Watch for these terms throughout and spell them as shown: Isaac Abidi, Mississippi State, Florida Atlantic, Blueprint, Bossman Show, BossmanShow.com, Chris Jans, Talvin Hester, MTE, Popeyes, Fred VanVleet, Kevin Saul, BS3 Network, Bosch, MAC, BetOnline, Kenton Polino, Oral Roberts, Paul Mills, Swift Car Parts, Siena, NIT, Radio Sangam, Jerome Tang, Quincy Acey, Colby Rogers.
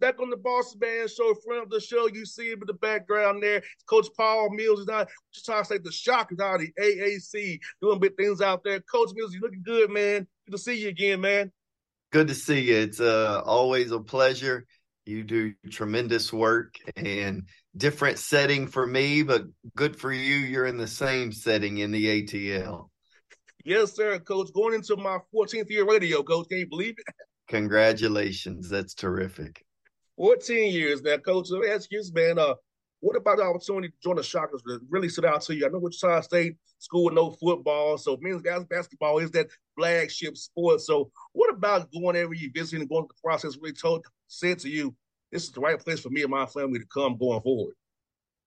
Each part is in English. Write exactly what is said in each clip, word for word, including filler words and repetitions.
Back on the Bossman Show, friend of the show, you see him in the background there. Coach Paul Mills is not just trying to say the Shockers out of the A A C, doing big things out there. Coach Mills, you looking good, man. Good to see you again, man. Good to see you. It's uh, always a pleasure. You do tremendous work and different setting for me, but good for you. You're in the same setting in the A T L. Yes, sir, Coach. Going into my fourteenth year radio, Coach. Can you believe it? Congratulations. That's terrific. fourteen years now, Coach. Let me ask you, man, uh, what about the opportunity to join the Shockers that really stood out to you? I know Wichita State school with no football, so men's guys basketball is that flagship sport. So what about going every year, visiting and going through the process really told, said to you, this is the right place for me and my family to come going forward?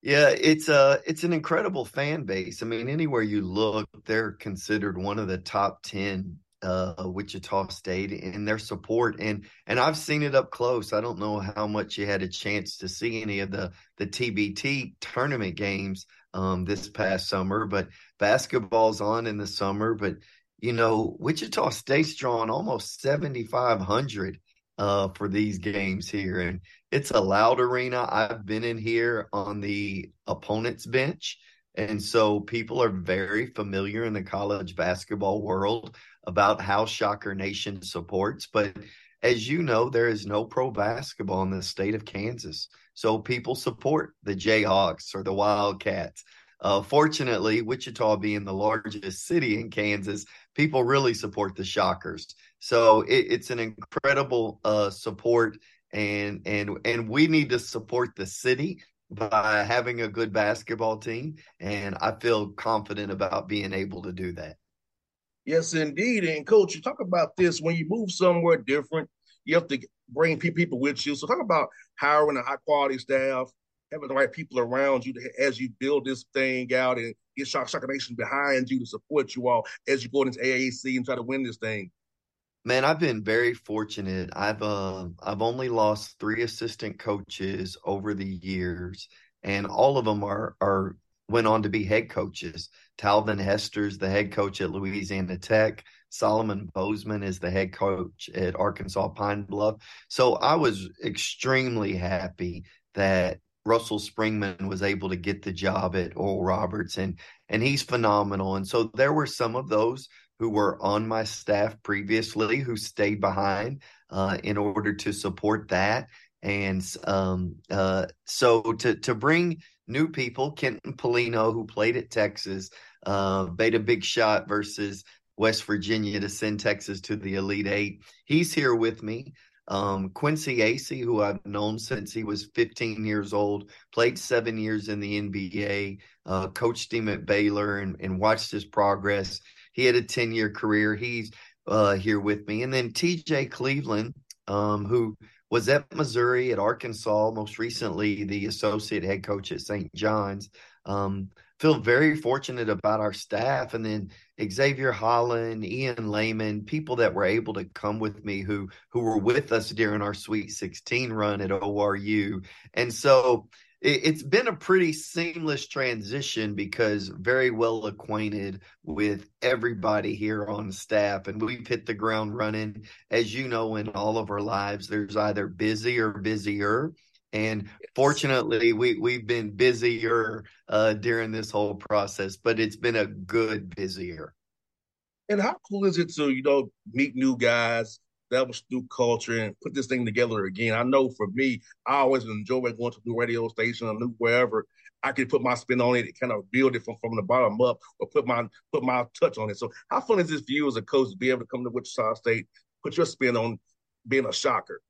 Yeah, it's uh, it's an incredible fan base. I mean, anywhere you look, they're considered one of the top ten Uh, Wichita State and their support. And and I've seen it up close. I don't know how much you had a chance to see any of the, the T B T tournament games um, this past summer, but basketball's on in the summer. But, you know, Wichita State's drawn almost seventy-five hundred uh, for these games here. And it's a loud arena. I've been in here on the opponent's bench. And so people are very familiar in the college basketball world about how Shocker Nation supports. But as you know, there is no pro basketball in the state of Kansas. So people support the Jayhawks or the Wildcats Uh, fortunately, Wichita being the largest city in Kansas, people really support the Shockers. So it, it's an incredible uh, support, and and and we need to support the city by having a good basketball team, and I feel confident about being able to do that. Yes, indeed. And, Coach, you talk about this. When you move somewhere different, you have to bring people with you. So talk about hiring a high-quality staff, having the right people around you to, as you build this thing out and get Shocker Nation behind you to support you all as you go into A A C and try to win this thing. Man, I've been very fortunate. I've uh, I've only lost three assistant coaches over the years, and all of them are are went on to be head coaches. Talvin Hester is the head coach at Louisiana Tech. Solomon Bozeman is the head coach at Arkansas Pine Bluff. So I was extremely happy that Russell Springman was able to get the job at Oral Roberts, and and he's phenomenal. And so there were some of those who were on my staff previously who stayed behind uh, in order to support that. And um, uh, so to to bring new people, Kenton Polino, who played at Texas, uh, made a big shot versus West Virginia to send Texas to the Elite Eight. He's here with me. Um, Quincy Acey, who I've known since he was fifteen years old, played seven years in the N B A, uh, coached him at Baylor and, and watched his progress. He had a ten-year career. He's uh, here with me. And then T J Cleveland, um, who was at Missouri, at Arkansas, most recently the associate head coach at Saint John's. Um, feel very fortunate about our staff. And then Xavier Holland, Ian Lehman, people that were able to come with me who who were with us during our Sweet sixteen run at O R U. And so it, it's been a pretty seamless transition because very well acquainted with everybody here on staff. And we've hit the ground running. As you know, in all of our lives, there's either busy or busier. And fortunately, we, we've been busier uh, during this whole process, but it's been a good busier. And how cool is it to, you know, meet new guys, establish new culture, and put this thing together again? I know for me, I always enjoy going to a new radio station or new wherever. I can put my spin on it and kind of build it from, from the bottom up or put my put my touch on it. So how fun is this for you as a coach to be able to come to Wichita State, put your spin on being a Shocker?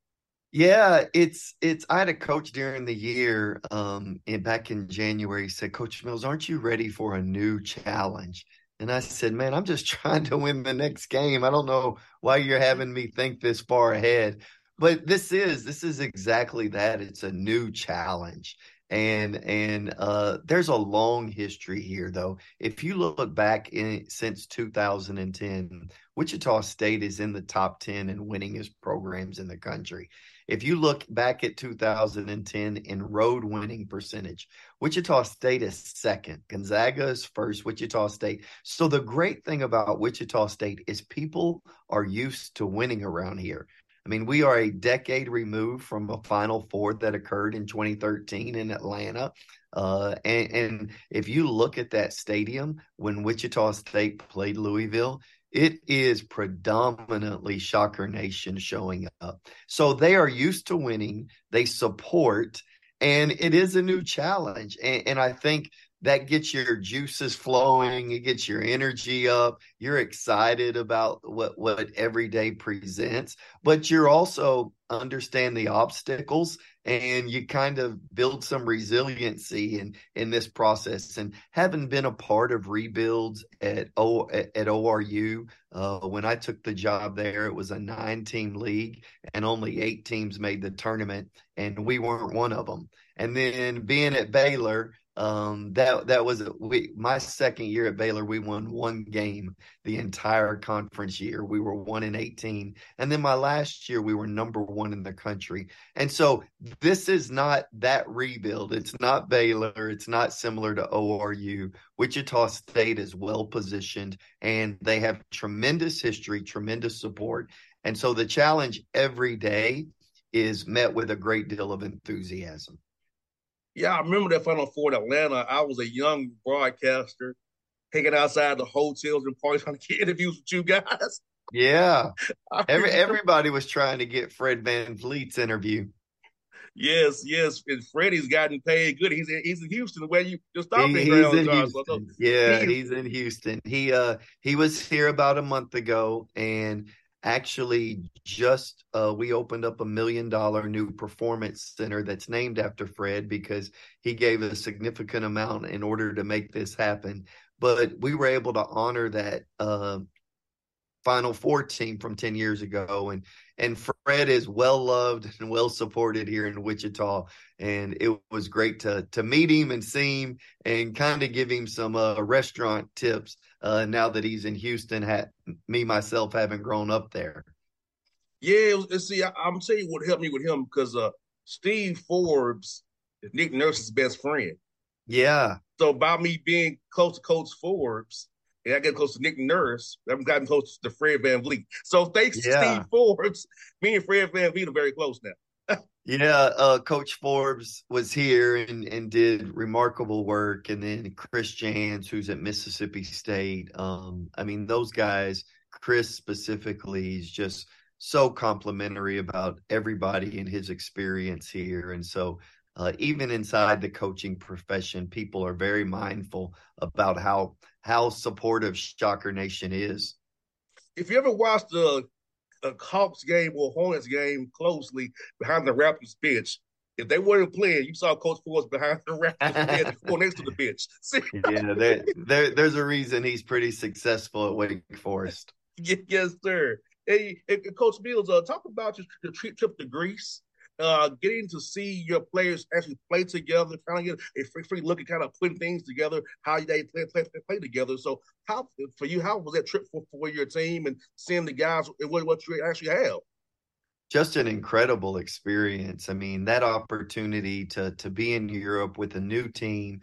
Yeah, it's it's. I had a coach during the year, um, and back in January, said, "Coach Mills, aren't you ready for a new challenge?" And I said, "Man, I'm just trying to win the next game. I don't know why you're having me think this far ahead, but this is this is exactly that. It's a new challenge." And and uh, there's a long history here, though. If you look back in, since two thousand ten, Wichita State is in the top ten in winningest programs in the country. If you look back at two thousand ten in road winning percentage, Wichita State is second. Gonzaga is first, Wichita State. So the great thing about Wichita State is people are used to winning around here. I mean, we are a decade removed from a Final Four that occurred in twenty thirteen in Atlanta. Uh, and, and if you look at that stadium, when Wichita State played Louisville, it is predominantly Shocker Nation showing up. So they are used to winning. They support. And it is a new challenge. And, and I think that gets your juices flowing. It gets your energy up. You're excited about what, what every day presents, but you're also understand the obstacles, and you kind of build some resiliency in, in this process. And having been a part of rebuilds at o, at O R U, uh, when I took the job there, it was a nine-team league, and only eight teams made the tournament, and we weren't one of them. And then being at Baylor, Um, that, that was a, we, my second year at Baylor, we won one game the entire conference year. We were one in eighteen. And then my last year, we were number one in the country. And so this is not that rebuild. It's not Baylor. It's not similar to O R U. Wichita State is well positioned, and they have tremendous history, tremendous support. And so the challenge every day is met with a great deal of enthusiasm. Yeah, I remember that Final Four in Atlanta. I was a young broadcaster hanging outside the hotels and parties trying to get interviews with you guys. Yeah. Every, everybody was trying to get Fred VanVleet's interview. Yes, yes. And Freddie's gotten paid good. He's in, he's in Houston, where you just stopping he, ground, Josh. So, yeah, he, he's in Houston. He uh he was here about a month ago, and actually just uh we opened up a million dollar new performance center that's named after Fred, because he gave a significant amount in order to make this happen. But we were able to honor that uh, Final Four team from ten years ago. And, and Fred is well-loved and well-supported here in Wichita. And it was great to to meet him and see him and kind of give him some uh, restaurant tips uh, now that he's in Houston, ha- me, myself, having grown up there. Yeah, see, I, I'm saying what helped me with him, because uh, Steve Forbes is Nick Nurse's best friend. Yeah. So by me being close to Coach Forbes, and I got close to Nick Nurse, I've gotten close to Fred VanVleet. So thanks yeah. to Steve Forbes, me and Fred VanVleet are very close now. yeah, uh, Coach Forbes was here and, and did remarkable work. And then Chris Jans, who's at Mississippi State. Um, I mean, those guys, Chris specifically, is just so complimentary about everybody and his experience here. And so Uh, even inside the coaching profession, people are very mindful about how how supportive Shocker Nation is. If you ever watched a, a Hawks game or Hornets game closely behind the Raptors bench, if they weren't playing, you saw Coach Forbes behind the Raptors bench or next to the bench. yeah, there, there, there's a reason he's pretty successful at Wake Forest. yes, sir. Hey, hey Coach Mills, uh, talk about your, your trip, trip to Greece. Uh, getting to see your players actually play together, kind of get a free, free look at kind of putting things together, how they play, play, play together. So, how for you, how was that trip for, for your team and seeing the guys and what, what you actually have? Just an incredible experience. I mean, that opportunity to to be in Europe with a new team.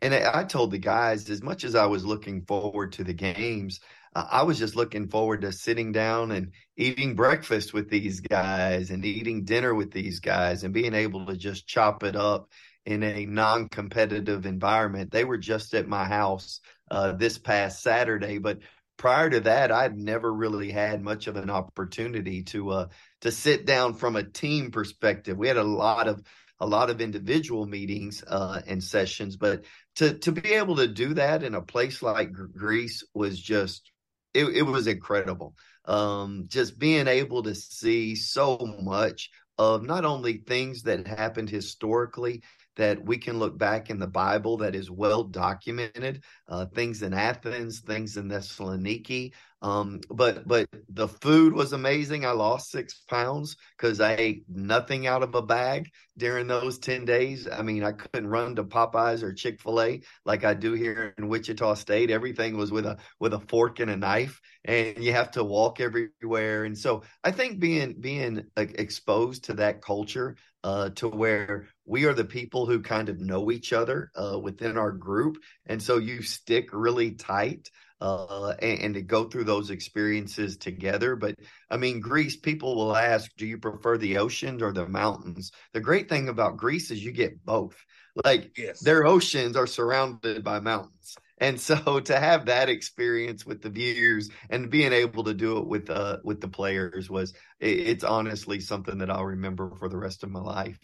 And I, I told the guys, as much as I was looking forward to the games, I was just looking forward to sitting down and eating breakfast with these guys and eating dinner with these guys and being able to just chop it up in a non-competitive environment. They were just at my house uh, this past Saturday, but prior to that, I'd never really had much of an opportunity to uh, to sit down from a team perspective. We had a lot of a lot of individual meetings uh, and sessions, but to to be able to do that in a place like Greece was just It, it was incredible. Um, just being able to see so much of not only things that happened historically that we can look back in the Bible that is well documented, uh, things in Athens, things in Thessaloniki. Um, but but the food was amazing. I lost six pounds because I ate nothing out of a bag during those ten days. I mean, I couldn't run to Popeyes or Chick-fil-A like I do here in Wichita State. Everything was with a with a fork and a knife, and you have to walk everywhere. And so I think being being exposed to that culture, uh, to where we are the people who kind of know each other uh, within our group, and so you stick really tight. Uh, and, and to go through those experiences together. But, I mean, Greece, people will ask, do you prefer the oceans or the mountains? The great thing about Greece is you get both. Like, yes. Their oceans are surrounded by mountains. And so to have that experience with the views and being able to do it with uh, with the players was it, it's honestly something that I'll remember for the rest of my life.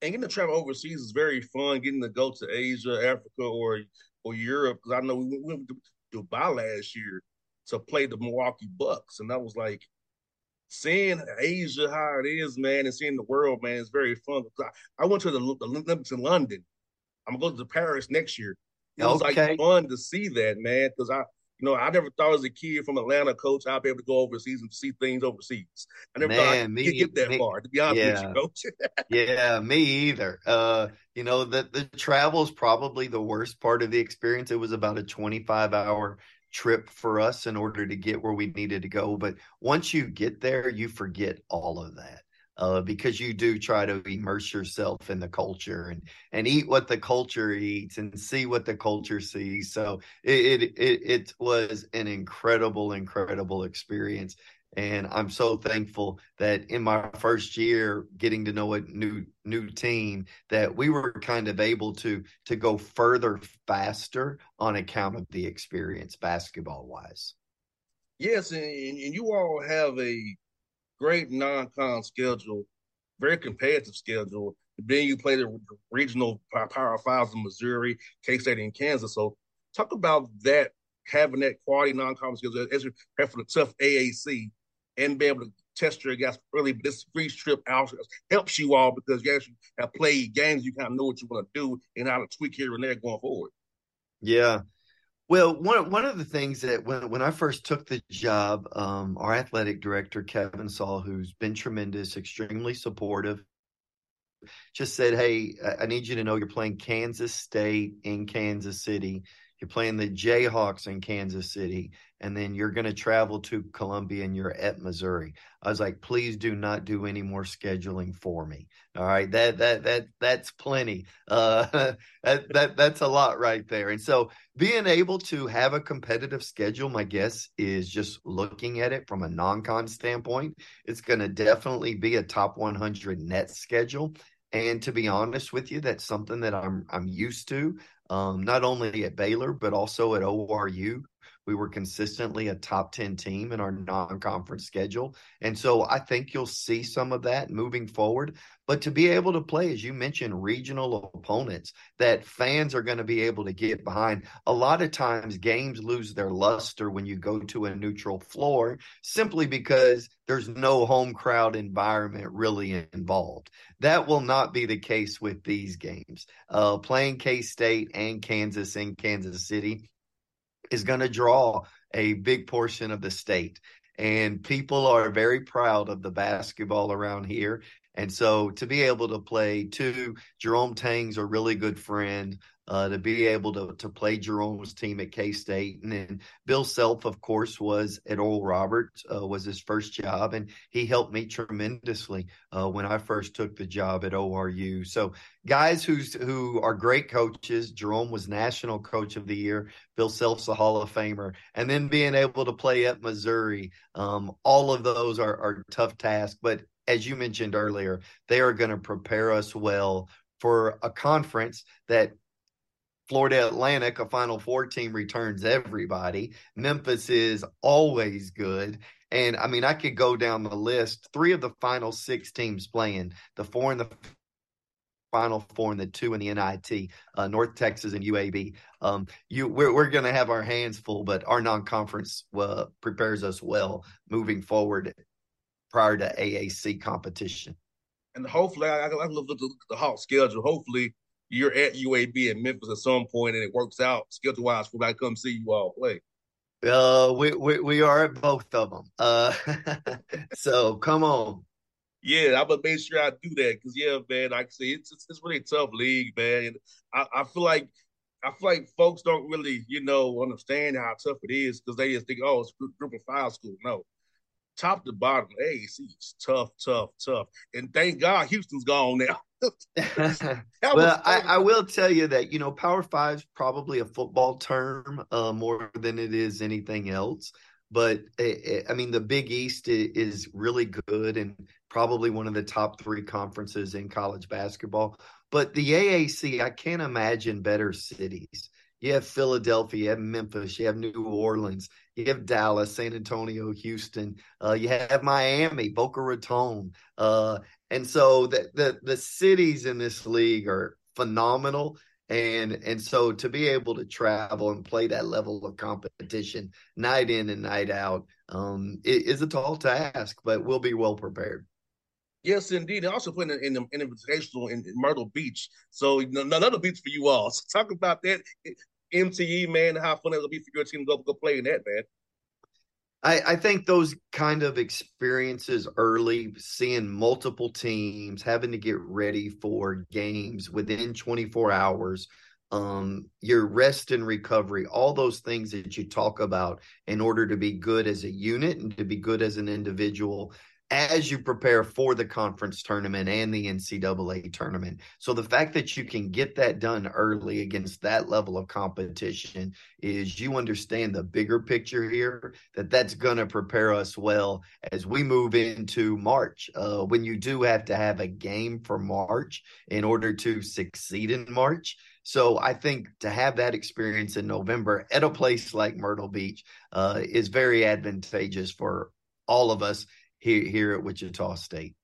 And getting to travel overseas is very fun, getting to go to Asia, Africa, or, or Europe, because I know we went to Dubai last year to play the Milwaukee Bucks, and I was like, seeing Asia how it is, man, and seeing the world, man, it's very fun. I, I went to the, the Olympics in London. I'm going to go to Paris next year. It was okay. like fun to see that, man, because I, you know, I never thought as a kid from Atlanta, Coach, I'd be able to go overseas and see things overseas. I never man, thought I'd me, get that me, far. To be honest yeah. with you, Coach. yeah, me either. Uh, You know, the, the travel is probably the worst part of the experience. It was about a twenty-five hour trip for us in order to get where we needed to go. But once you get there, you forget all of that uh, because you do try to immerse yourself in the culture and, and eat what the culture eats and see what the culture sees. So it it it, it was an incredible, incredible experience. And I'm so thankful that in my first year getting to know a new new team that we were kind of able to to go further faster on account of the experience basketball-wise. Yes, and, and you all have a great non-con schedule very competitive schedule. Then you play the regional power fives in Missouri, K-State, and Kansas. So talk about that, having that quality non-conference schedule as you prepare for the tough A A C and be able to test your guys early. But this free trip out helps you all because you actually have played games. You kind of know what you want to do and how to tweak here and there going forward. Yeah. Well, one one of the things that when, when I first took the job, um, our athletic director, Kevin Saul, who's been tremendous, extremely supportive, just said, hey, I need you to know you're playing Kansas State in Kansas City. You're playing the Jayhawks in Kansas City, and then you're going to travel to Columbia and you're at Missouri. I was like, please do not do any more scheduling for me. All right. That, that, that, that's plenty. Uh, that, that, that's a lot right there. And so being able to have a competitive schedule, my guess is just looking at it from a non-con standpoint, it's going to definitely be a top one hundred net schedule. And to be honest with you, that's something that I'm, I'm used to. Um, not only at Baylor, but also at O R U. We were consistently a top ten team in our non-conference schedule. And so I think you'll see some of that moving forward. But to be able to play, as you mentioned, regional opponents that fans are going to be able to get behind. A lot of times games lose their luster when you go to a neutral floor simply because there's no home crowd environment really involved. That will not be the case with these games. Uh, playing K-State and Kansas in Kansas City is going to draw a big portion of the state. And people are very proud of the basketball around here. And so to be able to play two, Jerome Tang's a really good friend, uh, to be able to, to play Jerome's team at K-State. And then Bill Self, of course, was at Oral Roberts, uh, was his first job. And he helped me tremendously uh, when I first took the job at O R U. So guys who's, who are great coaches, Jerome was National Coach of the Year, Bill Self's a Hall of Famer, and then being able to play at Missouri, um, all of those are, are tough tasks. But as you mentioned earlier, they are going to prepare us well for a conference that Florida Atlantic, a Final Four team, returns everybody. Memphis is always good. And, I mean, I could go down the list. Three of the Final Six teams playing, the four in the Final Four and the two in the N I T, uh, North Texas and U A B. Um, you, we're we're going to have our hands full, but our non-conference uh, prepares us well moving forward prior to A A C competition. And hopefully, I, I look at the, the Hawk schedule. Hopefully, you're at U A B in Memphis at some point and it works out schedule-wise for me to come see you all play. Uh, we, we, we are at both of them. Uh, so, come on. Yeah, I'm going to make sure I do that because, yeah, man, like I say, it's, it's, it's really a tough league, man. And I, I feel like I feel like folks don't really, you know, understand how tough it is because they just think, oh, it's a group of five school. No. Top to bottom, A A C is tough, tough, tough. And thank God Houston's gone now. Well, I, I will tell you that, you know, Power Five is probably a football term uh, more than it is anything else. But, I mean, the Big East is really good and probably one of the top three conferences in college basketball. But the A A C, I can't imagine better cities. You have Philadelphia, you have Memphis, you have New Orleans, you have Dallas, San Antonio, Houston, uh, you have Miami, Boca Raton. Uh, and so the, the the cities in this league are phenomenal. And and so to be able to travel and play that level of competition night in and night out um, is a tall task, but we'll be well prepared. Yes, indeed. They also put in an in, in invitational in, in Myrtle Beach. So you know, another beach for you all. So talk about that. M T E, man, how fun it'll be for your team to go, go play in that, man. I, I think those kind of experiences early, seeing multiple teams, having to get ready for games within twenty-four hours, um, your rest and recovery, all those things that you talk about in order to be good as a unit and to be good as an individual as you prepare for the conference tournament and the N C double A tournament. So the fact that you can get that done early against that level of competition is you understand the bigger picture here, that that's going to prepare us well as we move into March. Uh, when you do have to have a game for March in order to succeed in March. So I think to have that experience in November at a place like Myrtle Beach uh, is very advantageous for all of us Here, here at Wichita State.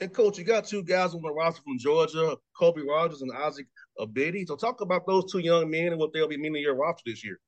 And, Coach, you got two guys on the roster from Georgia, Kobe Rogers and Isaac Abidi. So talk about those two young men and what they'll be meaning to your roster this year.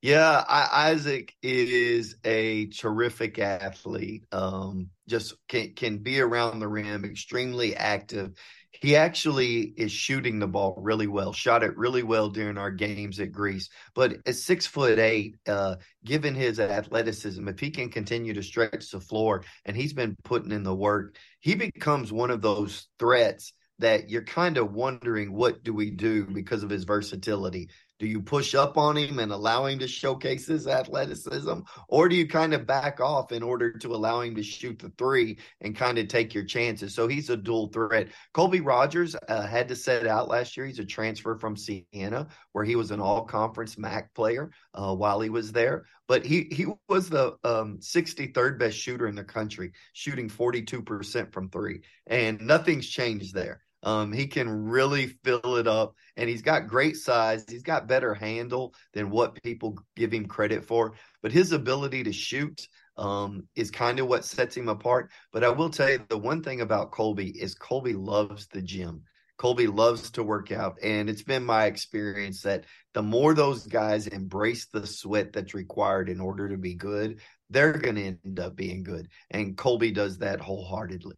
Yeah, I, Isaac is a terrific athlete, um, just can, can be around the rim, extremely active. He actually is shooting the ball really well, shot it really well during our games at Greece. But at six foot eight, uh, given his athleticism, if he can continue to stretch the floor, and he's been putting in the work, he becomes one of those threats that you're kind of wondering, what do we do because of his versatility? Do you push up on him and allow him to showcase his athleticism? Or do you kind of back off in order to allow him to shoot the three and kind of take your chances? So he's a dual threat. Colby Rogers uh, had to set out last year. He's a transfer from Siena, where he was an all-conference M A C player uh, while he was there. But he, he was the um, sixty-third best shooter in the country, shooting forty-two percent from three. And nothing's changed there. Um, he can really fill it up, and he's got great size. He's got better handle than what people give him credit for, but his ability to shoot um, is kind of what sets him apart. But I will tell you, the one thing about Colby is Colby loves the gym. Colby loves to work out, and it's been my experience that the more those guys embrace the sweat that's required in order to be good, they're going to end up being good, and Colby does that wholeheartedly.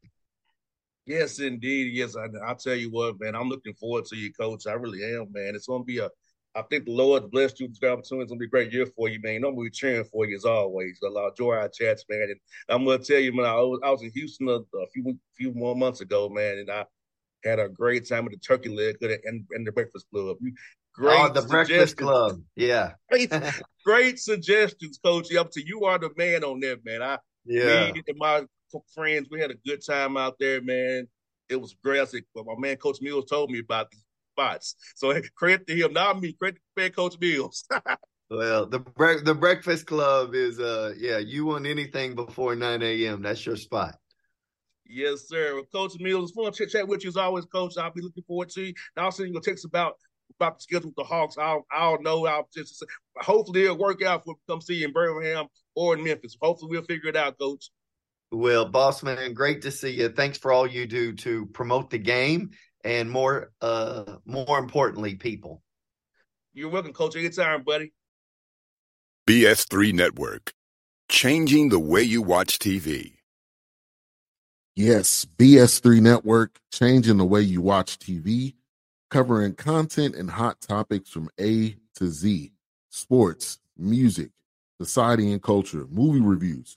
Yes, indeed. Yes, I, I'll tell you what, man, I'm looking forward to you, Coach. I really am, man. It's going to be a – I think the Lord blessed you with this opportunity. It's going to be a great year for you, man. I'm going to be cheering for you as always. A lot of joy our chats, man. And I'm going to tell you, man, I was, I was in Houston a, a few few more months ago, man, and I had a great time with the Turkey Leg and, and the Breakfast Club. Great oh, the Breakfast Club. Yeah. great, great suggestions, Coach. Up to you are the man on that, man. I yeah. Me and my – friends, we had a good time out there, man. It was great. I said, well, my man Coach Mills told me about these spots, so credit to him, not me. Credit to Coach Mills. Well, the bre- the Breakfast Club is, uh, yeah, you want anything before nine a.m. That's your spot. Yes, sir. Well, Coach Mills, fun chit chat with you as always, Coach. I'll be looking forward to you. And I'll send you a text about about the schedule with the Hawks. I'll I'll know. I'll just hopefully it'll work out for come see you in Birmingham or in Memphis. Hopefully we'll figure it out, Coach. Well, Bossman, great to see you. Thanks for all you do to promote the game and more uh, more importantly, people. You're welcome, Coach. Anytime, buddy. B S three Network, changing the way you watch T V. Yes, B S three Network, changing the way you watch T V, covering content and hot topics from A to Z, sports, music, society and culture, movie reviews.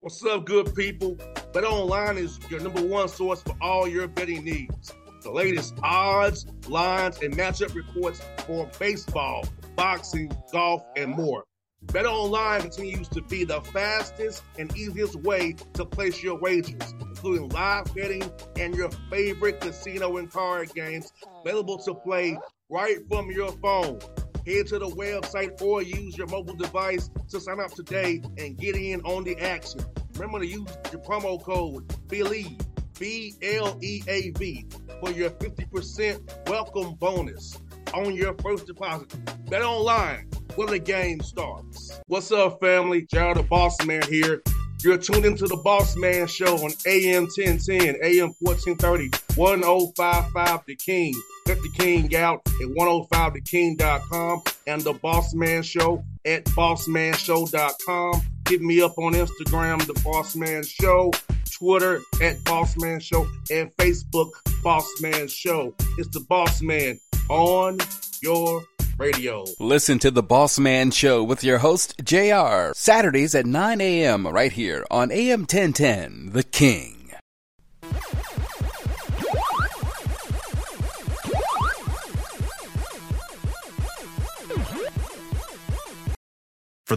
What's up, good people? BetOnline is your number one source for all your betting needs. The latest odds, lines, and matchup reports for baseball, boxing, golf, and more. BetOnline continues to be the fastest and easiest way to place your wagers, including live betting and your favorite casino and card games available to play right from your phone. Head to the website or use your mobile device to sign up today and get in on the action. Remember to use your promo code BELIEVE, B L E A V, for your fifty percent welcome bonus on your first deposit. Bet online where the game starts. What's up, family? J R The Bossman here. You're tuned into The Bossman Show on A M ten ten, A M fourteen thirty, one oh five point five The King. Check The King out at one oh five the king dot com and The Bossman Show at bossman show dot com. Hit me up on Instagram, The Bossman Show, Twitter at Bossman Show, and Facebook, Bossman Show. It's The Bossman on your radio. Listen to The Bossman Show with your host, J R, Saturdays at nine a.m. right here on A M ten ten, The King. For